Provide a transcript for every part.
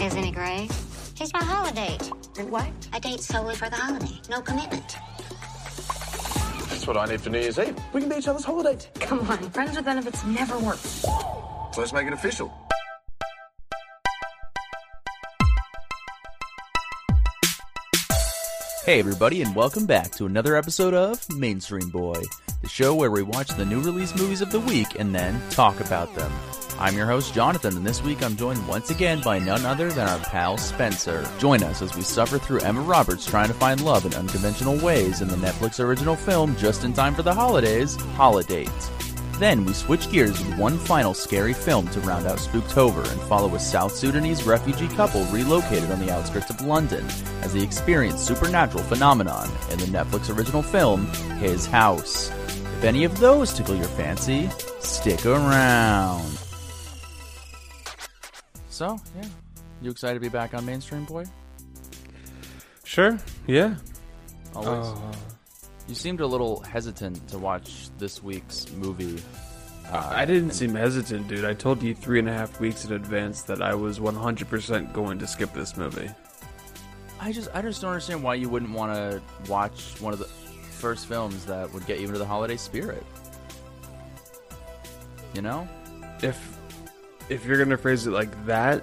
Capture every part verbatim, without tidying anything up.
Isn't he great? He's my holidate. And what? I date solely for the holiday. No commitment. That's what I need for New Year's Eve. We can be each other's holidate. Come on. Friends with benefits never work. So let's make it official. Hey everybody, and welcome back to another episode of Mainstream Boy, the show where we watch the new release movies of the week and then talk about them. I'm your host, Jonathan, and this week I'm joined once again by none other than our pal, Spencer. Join us as we suffer through Emma Roberts trying to find love in unconventional ways in the Netflix original film just in time for the holidays, Holidate. Then we switch gears with one final scary film to round out Spooktober and follow a South Sudanese refugee couple relocated on the outskirts of London as they experience supernatural phenomenon in the Netflix original film, His House. If any of those tickle your fancy, stick around. So, yeah. You excited to be back on Mainstream Boy? Sure, yeah. Always. Uh, you seemed a little hesitant to watch this week's movie. Uh, I didn't and- seem hesitant, dude. I told you three and a half weeks in advance that I was one hundred percent going to skip this movie. I just I just don't understand why you wouldn't want to watch one of the first films that would get you into the holiday spirit. You know? If... If you're going to phrase it like that,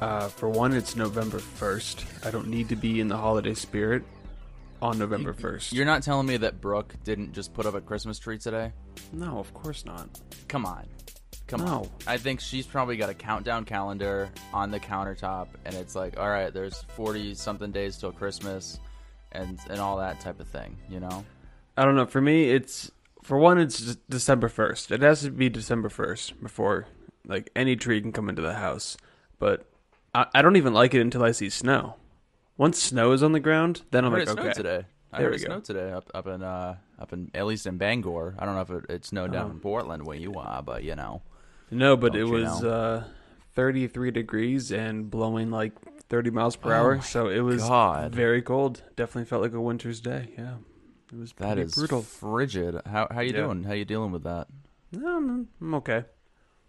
uh, for one, it's November first. I don't need to be in the holiday spirit on November first. You're not telling me that Brooke didn't just put up a Christmas tree today? No, of course not. Come on. Come no. on. I think she's probably got a countdown calendar on the countertop, and it's like, all right, there's forty-something days till Christmas and and all that type of thing, you know? I don't know. For me, it's... For one, it's December first. It has to be December first before... Like, any tree can come into the house. But I, I don't even like it until I see snow. Once snow is on the ground, then I'm like, okay. I heard it snowed today. I heard it snowed today up, up, in, uh, up in, at least in Bangor. I don't know if it, it snowed down oh. in Portland where you are, but you know. No, but it was uh, thirty-three degrees and blowing like thirty miles per hour. So it was God. very cold. Definitely felt like a winter's day. Yeah. It was pretty that is brutal. Frigid. How, how you yeah. doing? How you dealing with that? No, I'm, I'm okay.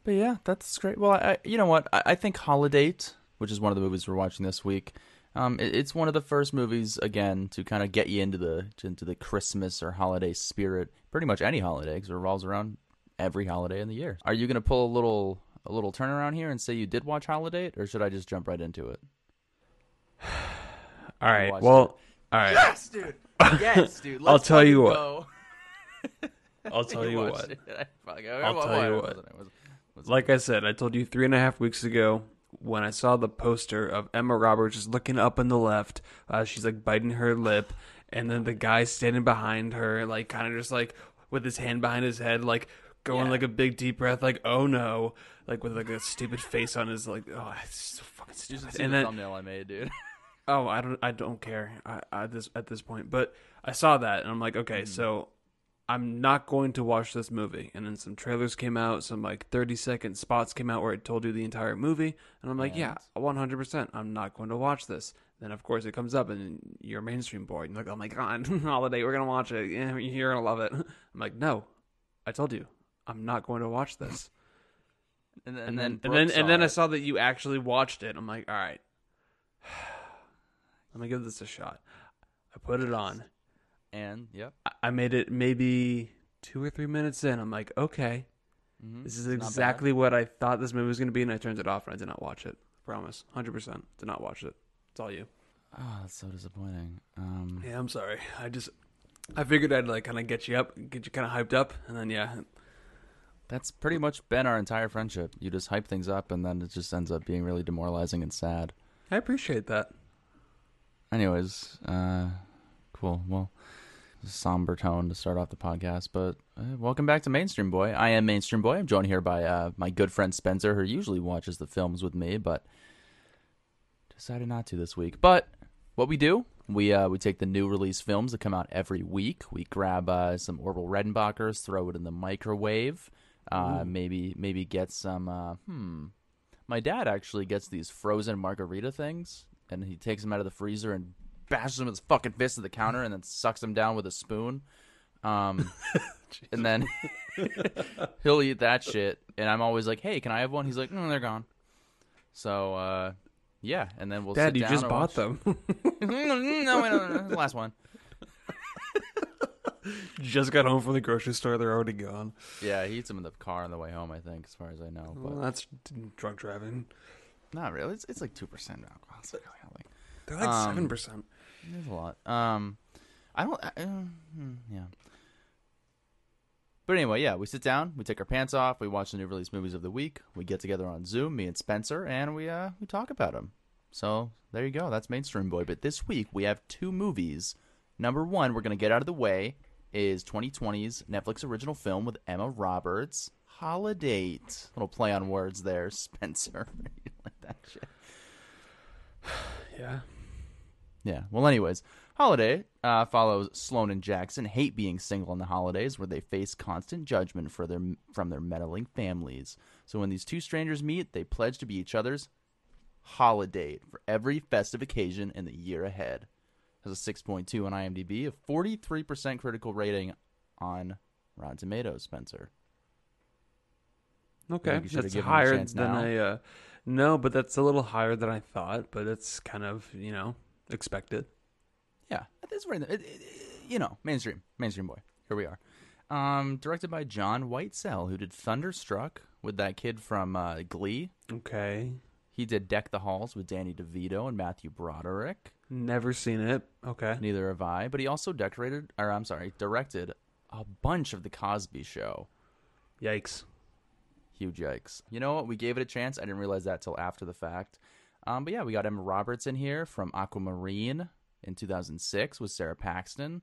But yeah, that's great. Well, I, you know what? I, I think Holidate, which is one of the movies we're watching this week, um, it, it's one of the first movies, again, to kind of get you into the into the Christmas or holiday spirit. Pretty much any holiday, because it revolves around every holiday in the year. Are you going to pull a little a little turnaround here and say you did watch Holidate, or should I just jump right into it? all right. Well, it. all right. Yes, dude. Yes, dude. Let's I'll tell you go. what. I'll tell you, you what. I'll tell you what. Like I said, I told you three and a half weeks ago when I saw the poster of Emma Roberts just looking up on the left. Uh, she's like biting her lip, and then the guy standing behind her, like kind of just like with his hand behind his head, like going yeah. like a big deep breath, like oh no, like with like a stupid face on his like oh it's so fucking stupid. You should see and the then, thumbnail I made, dude. oh, I don't, I don't care. I, I this at this point, but I saw that and I'm like, okay, mm. so. I'm not going to watch this movie. And then some trailers came out, some like thirty second spots came out where it told you the entire movie. And I'm like, and... yeah, one hundred percent. I'm not going to watch this. Then, of course, it comes up and you're a Mainstream Boy. And you're like, oh my God, holiday, we're going to watch it. You're going to love it. I'm like, no, I told you, I'm not going to watch this. and then, and then, and then, and then I saw that you actually watched it. I'm like, all right, let me give this a shot. I put it on. And yep, I made it maybe two or three minutes in. I'm like, okay, mm-hmm. this is exactly what I thought this movie was going to be, and I turned it off and I did not watch it. I promise, one hundred percent did not watch it. It's all you. Oh, that's so disappointing. Um, yeah, I'm sorry. I just, I figured I'd like kind of get you up, get you kind of hyped up, and then yeah, that's pretty much been our entire friendship. You just hype things up, and then it just ends up being really demoralizing and sad. I appreciate that. Anyways, uh, cool. Well. Somber tone to start off the podcast, but uh, welcome back to Mainstream Boy. I am Mainstream Boy. I'm joined here by uh, my good friend Spencer, who usually watches the films with me, but decided not to this week. But what we do, we uh, we take the new release films that come out every week. We grab uh, some Orville Redenbachers, throw it in the microwave, uh, maybe maybe get some. Uh, hmm, my dad actually gets these frozen margarita things, and he takes them out of the freezer and bashes him with his fucking fist at the counter and then sucks him down with a spoon. Um, and then he'll eat that shit. And I'm always like, hey, can I have one? He's like, no, mm, they're gone. So, uh, Yeah, and then we'll Dad, sit down. Dad, you just bought watch. them. no, no, no, no. Last one. Just got home from the grocery store. They're already gone. Yeah, he eats them in the car on the way home, I think, as far as I know. But... Well, that's drunk driving. Not really. It's, it's like two percent alcohol. It's really healthy. They're like um, seven percent. There's a lot. Um, I don't... I, uh, yeah. But anyway, yeah, we sit down, we take our pants off, we watch the new release movies of the week, we get together on Zoom, me and Spencer, and we uh, we talk about them. So there you go. That's Mainstream Boy. But this week, we have two movies. Number one, we're going to get out of the way, is twenty twenty's Netflix original film with Emma Roberts, Holidate. Little play on words there, Spencer. You like that shit? Yeah. Yeah. Well, anyways, Holiday uh, follows Sloan and Jackson hate being single in the holidays, where they face constant judgment for their, from their meddling families. So when these two strangers meet, they pledge to be each other's Holidate for every festive occasion in the year ahead. Has a six point two on IMDb, a forty-three percent critical rating on Rotten Tomatoes. Spencer. Okay, that's higher a than now. I. Uh, no, but that's a little higher than I thought. But it's kind of, you know, expected. Yeah, that's right. It, it, you know, mainstream, mainstream boy. Here we are. Um, directed by John Whitesell, who did Thunderstruck with that kid from uh, Glee. Okay. He did Deck the Halls with Danny DeVito and Matthew Broderick. Never seen it. Okay. Neither have I. But he also decorated, or I'm sorry, directed a bunch of The Cosby Show. Yikes. Huge yikes. You know what? We gave it a chance. I didn't realize that till after the fact. Um, but yeah, we got Emma Roberts in here from Aquamarine in two thousand six with Sarah Paulson.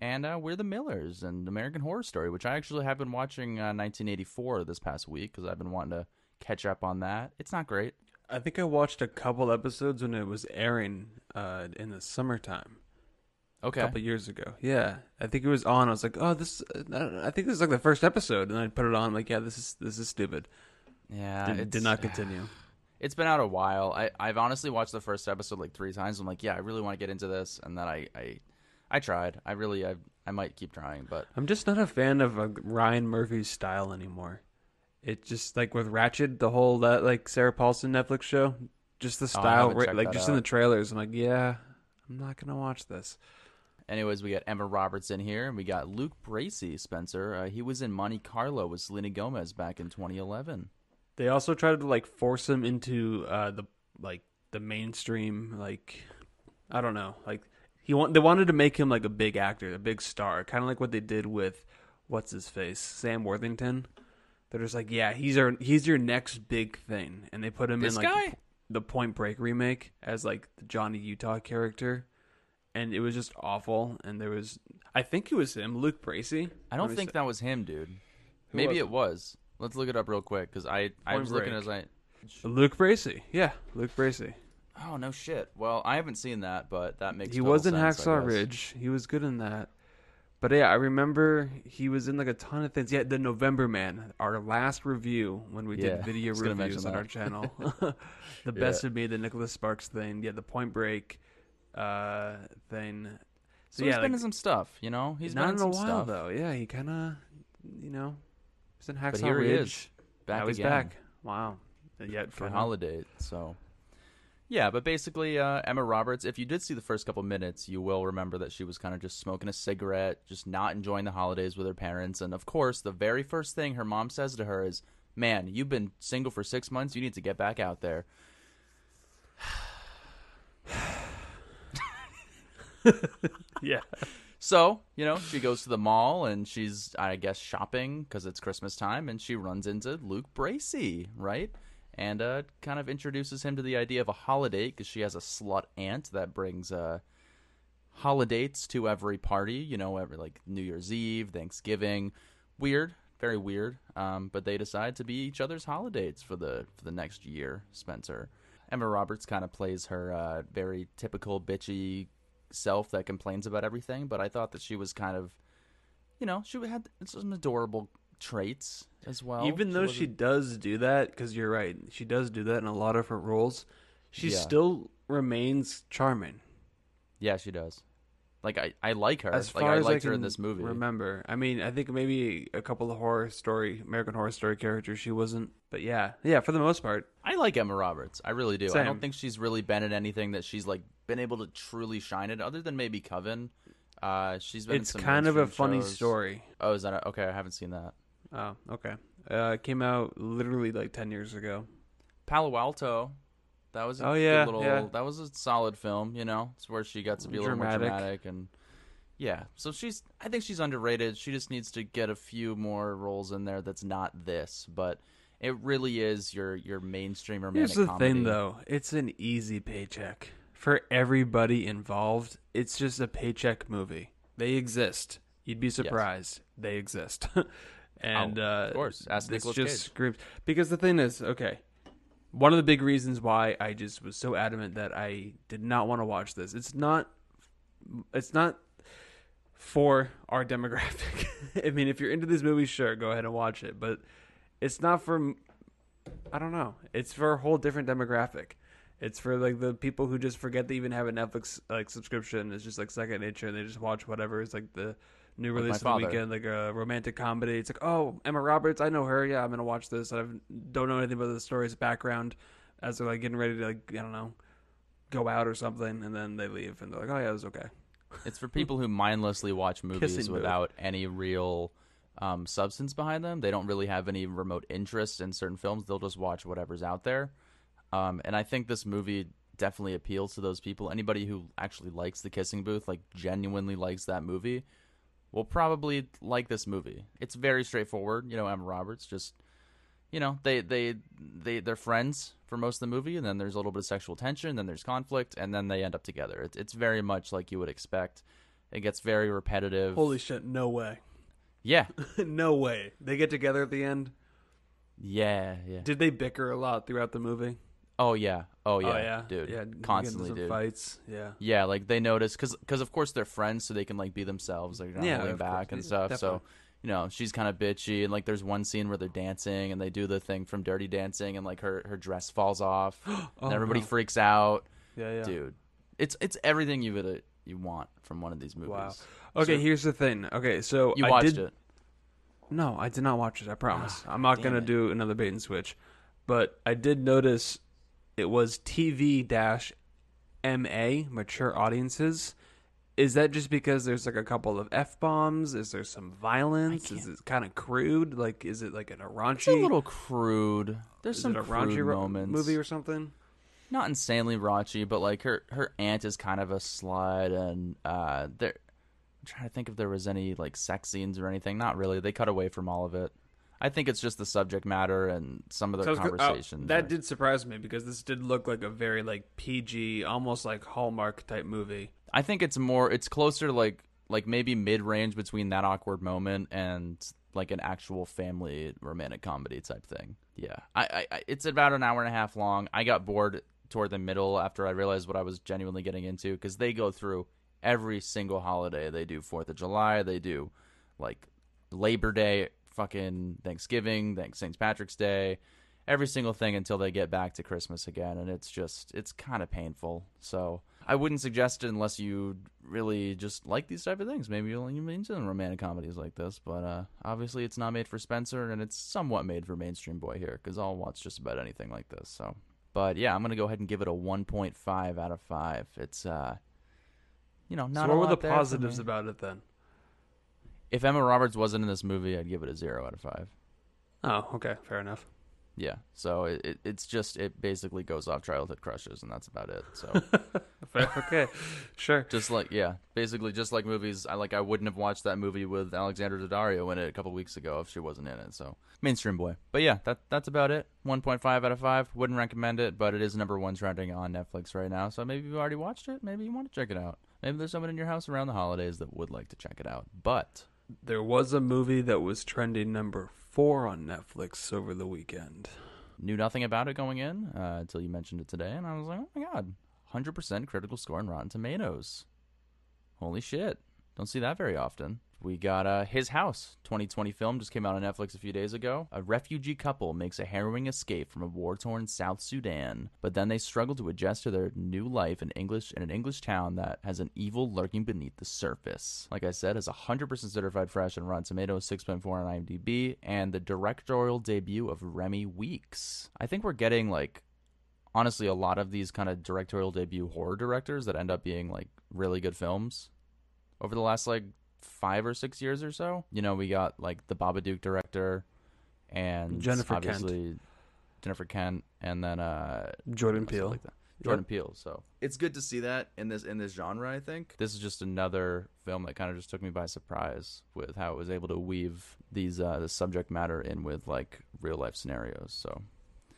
And uh, We're the Millers and American Horror Story, which I actually have been watching uh, nineteen eighty-four this past week because I've been wanting to catch up on that. It's not great. I think I watched a couple episodes when it was airing uh, in the summertime. Okay. A couple years ago. Yeah. I think it was on. I was like, oh, this, uh, I think this is like the first episode. And I put it on like, yeah, this is this is stupid. Yeah. It did not continue. It's been out a while. I, I've honestly watched the first episode like three times. I'm like, yeah, I really want to get into this. And then I, I, I tried. I really, I, I might keep trying, but. I'm just not a fan of uh, Ryan Murphy's style anymore. It just, like, with Ratched, the whole, uh, like, Sarah Paulson Netflix show, just the style, oh, like, just out. In the trailers, I'm like, yeah, I'm not going to watch this. Anyways, we got Emma Roberts in here, and we got Luke Bracey, Spencer. Uh, he was in Monte Carlo with Selena Gomez back in twenty eleven. They also tried to, like, force him into, uh, the like, the mainstream, like, I don't know. Like, he want, they wanted to make him, like, a big actor, a big star, kind of like what they did with, what's-his-face, Sam Worthington. They're just like, yeah, he's our he's your next big thing, and they put him this in like guy? the Point Break remake as like the Johnny Utah character, and it was just awful. And there was, I think it was him, Luke Bracey. I don't think say. that was him, dude. Who Maybe was? it was. Let's look it up real quick because I Point I was break. looking as I Luke Bracey, yeah, Luke Bracey. Oh no shit. Well, I haven't seen that, but that makes he total was in sense, Hacksaw Ridge. He was good in that. But yeah, I remember he was in like a ton of things. Yeah, The November Man, our last review when we did yeah, video reviews on that. our channel. The Best yeah. of Me, the Nicholas Sparks thing. Yeah, the Point Break uh, thing. So, so yeah, he's like, been in some stuff, you know? He's not been in, in some a while, stuff. though. Yeah, he kind of, you know, he's in Hacksaw Ridge. But here Ridge. he is. Back now again. He's back. Wow. And yet for Holiday, so... Yeah, but basically, uh, Emma Roberts, if you did see the first couple minutes, you will remember that she was kind of just smoking a cigarette, just not enjoying the holidays with her parents. And, of course, the very first thing her mom says to her is, man, you've been single for six months. You need to get back out there. Yeah. So, you know, she goes to the mall and she's, I guess, shopping because it's Christmas time. And she runs into Luke Bracey, right? And uh, kind of introduces him to the idea of a holiday because she has a slut aunt that brings uh, holidates to every party. You know, every like New Year's Eve, Thanksgiving. Weird, very weird. Um, but they decide to be each other's holidates for the for the next year. Spencer, Emma Roberts kind of plays her uh, very typical bitchy self that complains about everything. But I thought that she was kind of, you know, she had some adorable traits as well, even though she, she does do that, because you're right, she does do that in a lot of her roles. She yeah. still remains charming. Yeah, she does. Like, I, I like her. As far like, I as liked I her in this movie. Remember, I mean, I think maybe a couple of horror story, American Horror Story characters she wasn't. But yeah, yeah, for the most part, I like Emma Roberts. I really do. Same. I don't think she's really been in anything that she's like been able to truly shine in, other than maybe Coven. Uh, she's been. It's in some kind of a funny shows. Story. Oh, is that a, okay? I haven't seen that. Oh, okay. Uh, it came out literally like ten years ago. Palo Alto. That was a oh, yeah, good little. Yeah. That was a solid film, you know. It's where she got to be a dramatic. little more dramatic, and yeah. So she's. I think she's underrated. She just needs to get a few more roles in there. That's not this, but it really is your your mainstream romantic. Here's the comedy. thing, though. It's an easy paycheck for everybody involved. It's just a paycheck movie. They exist. You'd be surprised. Yes. They exist. And oh, uh, of course, ask Nicholas Cage. Just screams. Because the thing is, okay. One of the big reasons why I just was so adamant that I did not want to watch this. It's not it's not for our demographic. I mean, if you're into this movie, sure, go ahead and watch it. But it's not for, I don't know. It's for a whole different demographic. It's for like the people who just forget they even have a Netflix like subscription. It's just like second nature. And they just watch whatever. It's like the new release like of the father. weekend, like a romantic comedy. It's like, oh, Emma Roberts, I know her. Yeah, I'm gonna watch this. I don't know anything about the story's background. As they're like getting ready to like, I don't know, go out or something, and then they leave, and they're like, oh yeah, it was okay. It's for people who mindlessly watch movies Kissing without movie. any real um, substance behind them. They don't really have any remote interest in certain films. They'll just watch whatever's out there. Um, and I think this movie definitely appeals to those people. Anybody who actually likes The Kissing Booth, like genuinely likes that movie, will probably like this movie. It's very straightforward. You know, Emma Roberts just, you know, they, they, they, they're friends for most of the movie, and then there's a little bit of sexual tension, then there's conflict, and then they end up together. It's, it's very much like you would expect. It gets very repetitive. Holy shit, no way. Yeah. No way. They get together at the end? Yeah, yeah. Did they bicker a lot throughout the movie? Oh, yeah. Oh, yeah, oh, yeah. dude. Yeah, constantly, dude. Fights. Yeah. Yeah, like they notice because, because of course they're friends, so they can like be themselves. Like, they're not yeah, holding back course. and stuff. Definitely. So, you know, she's kind of bitchy, and like there's one scene where they're dancing and they do the thing from Dirty Dancing, and like her, her dress falls off, oh, and everybody no. freaks out. Yeah, yeah. Dude, it's it's everything you would you want from one of these movies. Wow. Okay, so, here's the thing. Okay, so you I watched did... it. No, I did not watch it. I promise. I'm not gonna it. do another bait and switch, but I did notice. It was T V M A, mature audiences. Is that just because there's like a couple of F-bombs? Is there some violence? Is it kind of crude? Like, is it like an raunchy? It's a little crude. There's is some it a crude raunchy moments. Movie or something? Not insanely raunchy, but like her, her aunt is kind of a slut, and uh, there. I'm trying to think if there was any like sex scenes or anything. Not really. They cut away from all of it. I think it's just the subject matter and some of their so conversations. Oh, that are... did surprise me, because this did look like a very like P G, almost like Hallmark type movie. I think it's more, it's closer to like, like maybe mid-range between That Awkward Moment and like an actual family romantic comedy type thing. Yeah. I, I, it's about an hour and a half long. I got bored toward the middle after I realized what I was genuinely getting into, because they go through every single holiday. They do fourth of July. They do like Labor Day, fucking Thanksgiving, Saint Patrick's Day, every single thing until they get back to Christmas again, and it's just, it's kind of painful. So I wouldn't suggest it unless you really just like these type of things. Maybe you'll be into romantic comedies like this, but uh, obviously it's not made for Spencer, and it's somewhat made for Mainstream Boy here, because I'll watch just about anything like this. So, but yeah, I'm gonna go ahead and give it a one point five out of five. It's uh, you know, not. So what a lot were the there positives about it then? If Emma Roberts wasn't in this movie, I'd give it a zero out of five. Oh, okay. Fair enough. Yeah. So it, it it's just, it basically goes off childhood crushes, and that's about it. So okay. Sure. Just like, yeah, basically just like movies. I like, I wouldn't have watched that movie with Alexandra Daddario in it a couple weeks ago if she wasn't in it. So Mainstream Boy. But yeah, that that's about it. one point five out of five. Wouldn't recommend it, but it is number one trending on Netflix right now. So maybe you've already watched it. Maybe you want to check it out. Maybe there's someone in your house around the holidays that would like to check it out, but... There was a movie that was trending number four on Netflix over the weekend. Knew nothing about it going in uh, until you mentioned it today, and I was like, oh my god, one hundred percent critical score on Rotten Tomatoes. Holy shit. Don't see that very often. We got uh, His House, twenty twenty film, just came out on Netflix a few days ago. A refugee couple makes a harrowing escape from a war-torn South Sudan, but then they struggle to adjust to their new life in English in an English town that has an evil lurking beneath the surface. Like I said, it's one hundred percent certified fresh and Rotten Tomatoes, six point four on IMDb, and the directorial debut of Remy Weeks. I think we're getting, like, honestly, a lot of these kind of directorial debut horror directors that end up being, like, really good films over the last, like, five or six years or so. You know, we got, like, the Babadook director and Jennifer obviously Kent. Jennifer Kent, and then uh Jordan Peele. Like that. Jordan yep. Peele. So it's good to see that in this in this genre, I think. This is just another film that kind of just took me by surprise with how it was able to weave these uh the subject matter in with, like, real life scenarios. So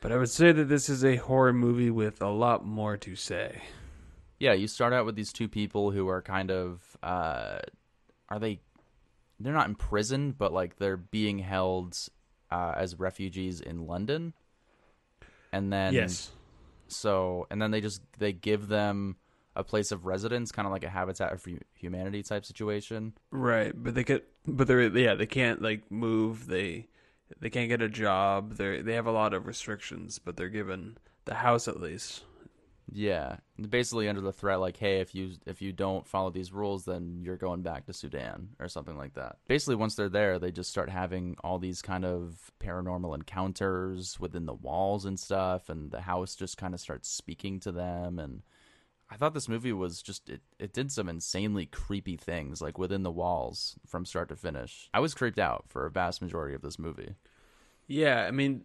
but I would say that this is a horror movie with a lot more to say. Yeah, you start out with these two people who are kind of uh Are they, they're not in prison, but, like, they're being held uh, as refugees in London. And then, yes. So, and then they just, they give them a place of residence, kind of like a Habitat for Humanity type situation. Right. But they could, but they're, yeah, they can't, like, move. They, they can't get a job. They they have a lot of restrictions, but they're given the house at least. Yeah, basically under the threat, like, hey, if you if you don't follow these rules, then you're going back to Sudan or something like that. Basically, once they're there, they just start having all these kind of paranormal encounters within the walls and stuff, and the house just kind of starts speaking to them. And I thought this movie was just, it, it did some insanely creepy things, like, within the walls from start to finish. I was creeped out for a vast majority of this movie. Yeah, I mean,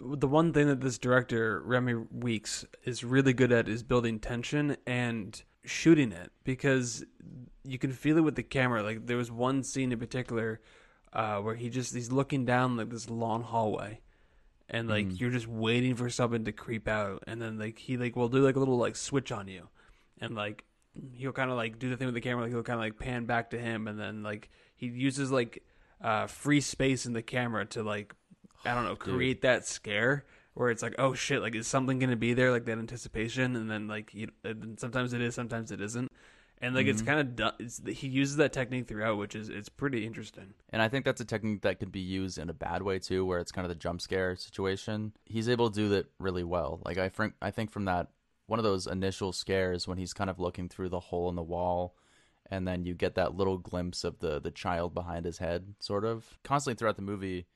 the one thing that this director, Remy Weeks, is really good at is building tension and shooting it, because you can feel it with the camera. Like, there was one scene in particular uh, where he just, he's looking down, like, this long hallway, and, like, mm. you're just waiting for something to creep out. And then, like, he, like, will do, like, a little, like, switch on you, and, like, he'll kind of, like, do the thing with the camera. Like, he'll kind of, like, pan back to him. And then, like, he uses, like, uh, free space in the camera to, like, I don't know, create Dude. that scare where it's like, oh shit, like, is something going to be there? Like, that anticipation. And then, like, you, and sometimes it is, sometimes it isn't. And, like, mm-hmm. it's kind of, it's, he uses that technique throughout, which is, it's pretty interesting. And I think that's a technique that could be used in a bad way too, where it's kind of the jump scare situation. He's able to do that really well. Like, I, think, I think from that, one of those initial scares when he's kind of looking through the hole in the wall, and then you get that little glimpse of the, the child behind his head, sort of. Constantly throughout the movie,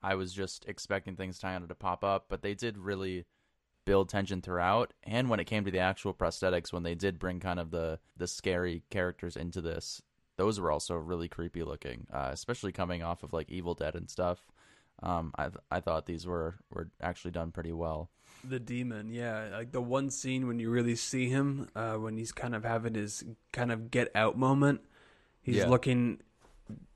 I was just expecting things to, to pop up, but they did really build tension throughout. And when it came to the actual prosthetics, when they did bring kind of the, the scary characters into this, those were also really creepy looking, uh, especially coming off of, like, Evil Dead and stuff. Um, I th- I thought these were, were actually done pretty well. The demon, yeah. Like, the one scene when you really see him, uh, when he's kind of having his kind of get out moment, he's yeah. looking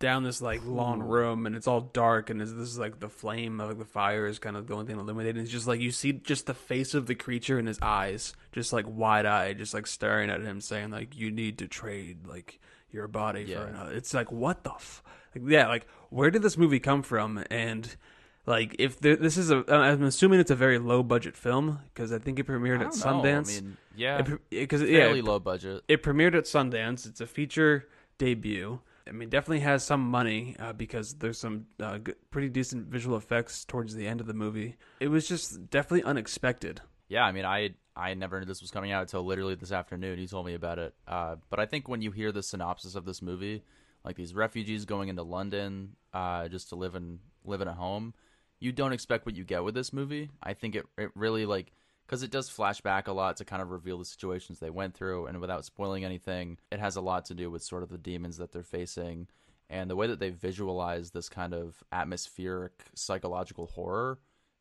down this, like, long room, and it's all dark, and this is, like, the flame of, like, the fire is kind of the only thing illuminated. And it's just, like, you see just the face of the creature and his eyes just, like, wide-eyed, just, like, staring at him, saying, like, you need to trade, like, your body yeah. for another. It's like, what the f... Like, yeah, like, where did this movie come from? And, like, if there, this is a... I'm assuming it's a very low-budget film, because I think it premiered at Sundance. I mean, yeah, because it, it, fairly yeah, low-budget. It premiered at Sundance. It's a feature debut. I mean, definitely has some money uh, because there's some uh, good, pretty decent visual effects towards the end of the movie. It was just definitely unexpected. Yeah, I mean, I I never knew this was coming out until literally this afternoon. He told me about it. Uh, but I think when you hear the synopsis of this movie, like, these refugees going into London uh, just to live in live in a home, you don't expect what you get with this movie. I think it it really, like, because it does flash back a lot to kind of reveal the situations they went through. And without spoiling anything, it has a lot to do with sort of the demons that they're facing. And the way that they visualize this kind of atmospheric psychological horror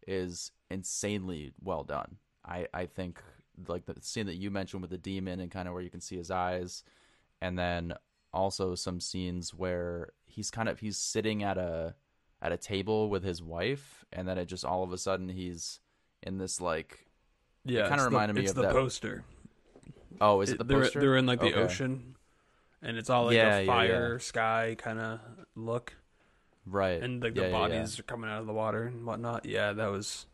is insanely well done. I, I think, like, the scene that you mentioned with the demon and kind of where you can see his eyes. And then also some scenes where he's kind of, he's sitting at a, at a table with his wife. And then it just, all of a sudden, he's in this, like, yeah, it kind of reminded me of that. It's the poster. Oh, is it the poster? They're, they're in, like, the okay. ocean, and it's all, like, yeah, a fire, yeah, yeah. sky kind of look. Right. And, like, yeah, the yeah, bodies yeah. are coming out of the water and whatnot. Yeah, that was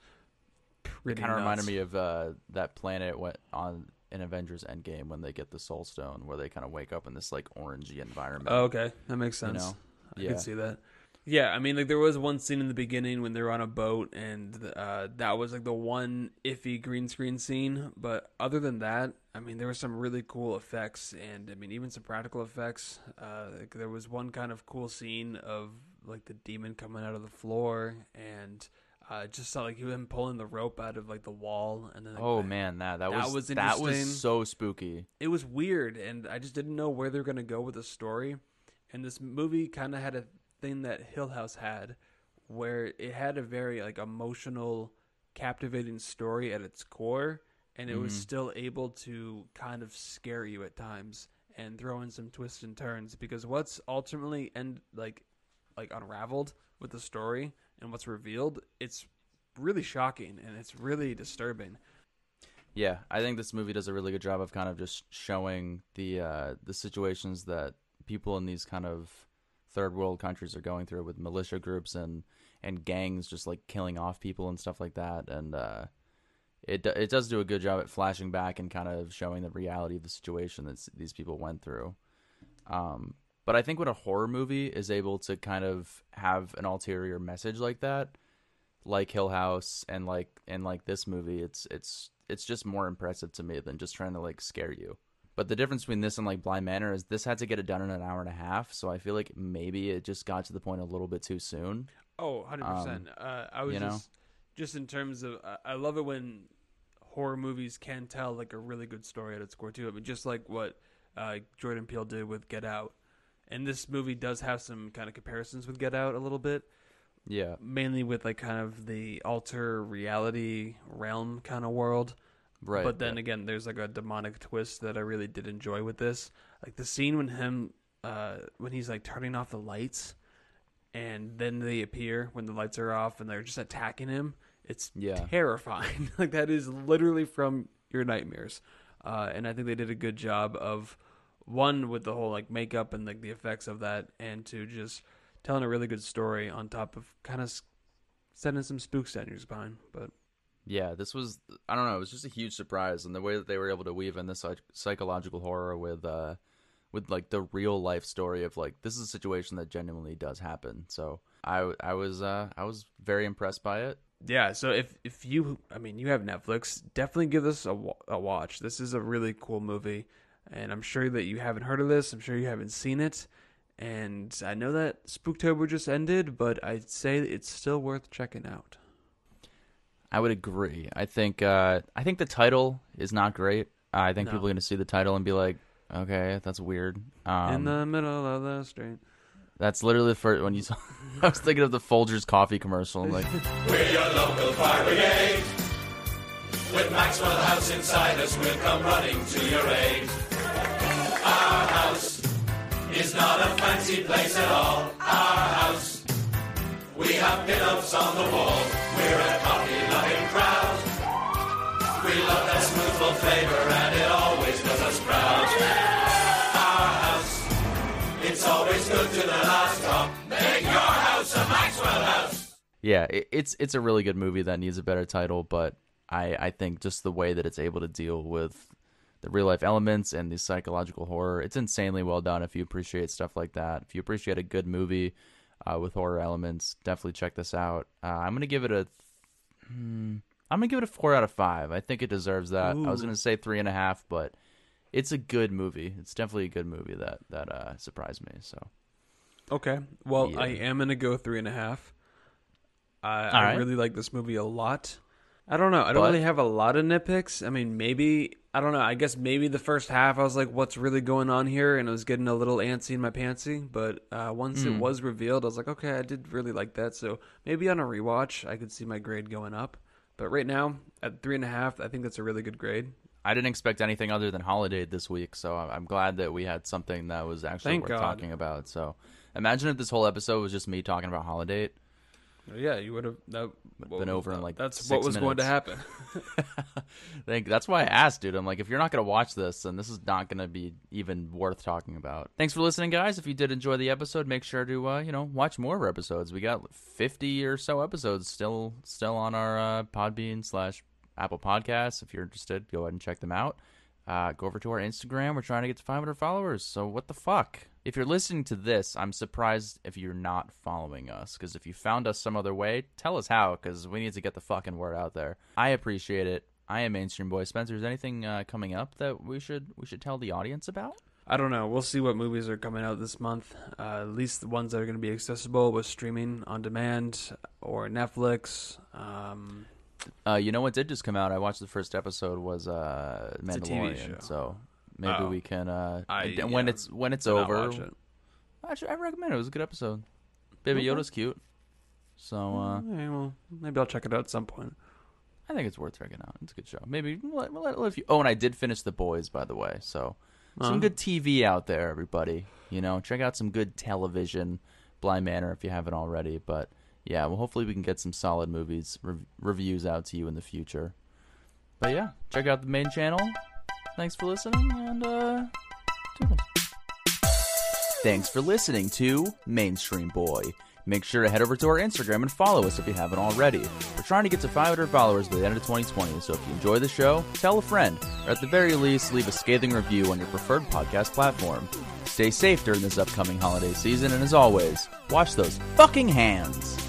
pretty It kind of reminded me of uh, that planet went on in Avengers Endgame when they get the Soul Stone, where they kind of wake up in this like orangey environment. Oh, okay, that makes sense. You know? I yeah. can see that. Yeah, I mean, like there was one scene in the beginning when they were on a boat, and uh, that was like the one iffy green screen scene. But other than that, I mean, there were some really cool effects, and I mean, even some practical effects. Uh, like, there was one kind of cool scene of like the demon coming out of the floor, and uh, just saw like him pulling the rope out of like the wall. And then like, oh man, that that, that was, was that was so spooky. It was weird, and I just didn't know where they were gonna go with the story. And this movie kind of had a thing that Hill House had, where it had a very like emotional, captivating story at its core, and it mm-hmm. was still able to kind of scare you at times and throw in some twists and turns, because what's ultimately end like like unraveled with the story and what's revealed, it's really shocking and it's really disturbing. Yeah, I think this movie does a really good job of kind of just showing the uh the situations that people in these kind of third world countries are going through, with militia groups and, and gangs just like killing off people and stuff like that. And uh, it it does do a good job at flashing back and kind of showing the reality of the situation that these people went through. Um, but I think when a horror movie is able to kind of have an ulterior message like that, like Hill House and like and like this movie, it's it's it's just more impressive to me than just trying to like scare you. But the difference between this and like Blind Manor is this had to get it done in an hour and a half, so I feel like maybe it just got to the point a little bit too soon. Oh, one hundred percent. Um, uh, I was you know? just, just in terms of, I love it when horror movies can tell like a really good story at its core too. I mean, just like what uh, Jordan Peele did with Get Out. And this movie does have some kind of comparisons with Get Out a little bit. Yeah. Mainly with like kind of the alter reality realm kind of world. Right, but then yeah. again, there's like a demonic twist that I really did enjoy with this. Like the scene when him, uh, when he's like turning off the lights, and then they appear when the lights are off and they're just attacking him. It's yeah. terrifying. Like that is literally from your nightmares. Uh, and I think they did a good job of one with the whole like makeup and like the effects of that, and to just telling a really good story on top of kind of setting some spooks down your spine, but. Yeah, this was, I don't know, it was just a huge surprise. And the way that they were able to weave in this like, psychological horror with, uh, with like, the real-life story of, like, this is a situation that genuinely does happen. So I, I was uh, I was very impressed by it. Yeah, so if, if you, I mean, you have Netflix, definitely give this a, a watch. This is a really cool movie, and I'm sure that you haven't heard of this. I'm sure you haven't seen it. And I know that Spooktober just ended, but I'd say it's still worth checking out. I would agree. I think uh, I think the title is not great. Uh, I think no. people are going to see the title and be like, okay, that's weird. Um, In the middle of the street. That's literally the first when you saw I was thinking of the Folgers coffee commercial. I'm like, we're your local fire brigade. With Maxwell House inside us, we'll come running to your aid. Our house is not a fancy place at all. Our house. We have pillows on the wall. We're a coffee-loving crowd. We love that smoothful flavor, and it always does us proud. Our house, it's always good to the last drop. Make your house a Maxwell house. Yeah, it's it's a really good movie that needs a better title, but I, I think just the way that it's able to deal with the real-life elements and the psychological horror, it's insanely well done if you appreciate stuff like that. If you appreciate a good movie... Uh, with horror elements, definitely check this out. Uh, I'm gonna give it a, th- I'm gonna give it a four out of five. I think it deserves that. Ooh. I was gonna say three and a half, but it's a good movie. It's definitely a good movie that that uh, surprised me. So, okay, well, yeah. I am gonna go three and a half. I, I right. really like this movie a lot. I don't know. I don't but, really have a lot of nitpicks. I mean, maybe I don't know. I guess maybe the first half I was like, "What's really going on here?" And I was getting a little antsy in my pantsy. But uh, once mm. it was revealed, I was like, "Okay, I did really like that." So maybe on a rewatch, I could see my grade going up. But right now, at three and a half, I think that's a really good grade. I didn't expect anything other than Holidate this week, so I'm glad that we had something that was actually Thank worth God. talking about. So imagine if this whole episode was just me talking about Holidate. Yeah, you would have that, well, been over that, in like that's six what was minutes. Going to happen. I think that's why I asked, dude. I'm like, if you're not going to watch this, then this is not going to be even worth talking about. Thanks for listening, guys. If you did enjoy the episode, make sure to uh, you know watch more of our episodes. We got fifty or so episodes still still on our uh, Podbean slash Apple Podcasts. If you're interested, go ahead and check them out. Uh, go over to our Instagram. We're trying to get to five hundred followers. So what the fuck? If you're listening to this, I'm surprised if you're not following us. Because if you found us some other way, tell us how. Because we need to get the fucking word out there. I appreciate it. I am Mainstream Boy. Spencer, is anything uh, coming up that we should we should tell the audience about? I don't know. We'll see what movies are coming out this month. Uh, at least the ones that are going to be accessible with streaming on demand or Netflix. Um... Uh, you know what did just come out? I watched the first episode. Was uh, Mandalorian. So maybe oh. we can uh, I, yeah. when it's when it's I'll over. Watch it. Actually, I recommend it. It was a good episode. Baby okay. Yoda's cute. So uh, yeah, well, maybe I'll check it out at some point. I think it's worth checking out. It's a good show. Maybe let, let, let you, oh, and I did finish The Boys, by the way. So uh-huh. some good T V out there, everybody. You know, check out some good television. Bly Manor, if you haven't already, but. Yeah, well, hopefully we can get some solid movies, re- reviews out to you in the future. But yeah, check out the main channel. Thanks for listening, and, uh, toodles. Thanks for listening to Mainstream Boy. Make sure to head over to our Instagram and follow us if you haven't already. We're trying to get to five hundred followers by the end of twenty twenty, so if you enjoy the show, tell a friend, or at the very least, leave a scathing review on your preferred podcast platform. Stay safe during this upcoming holiday season, and as always, wash those fucking hands.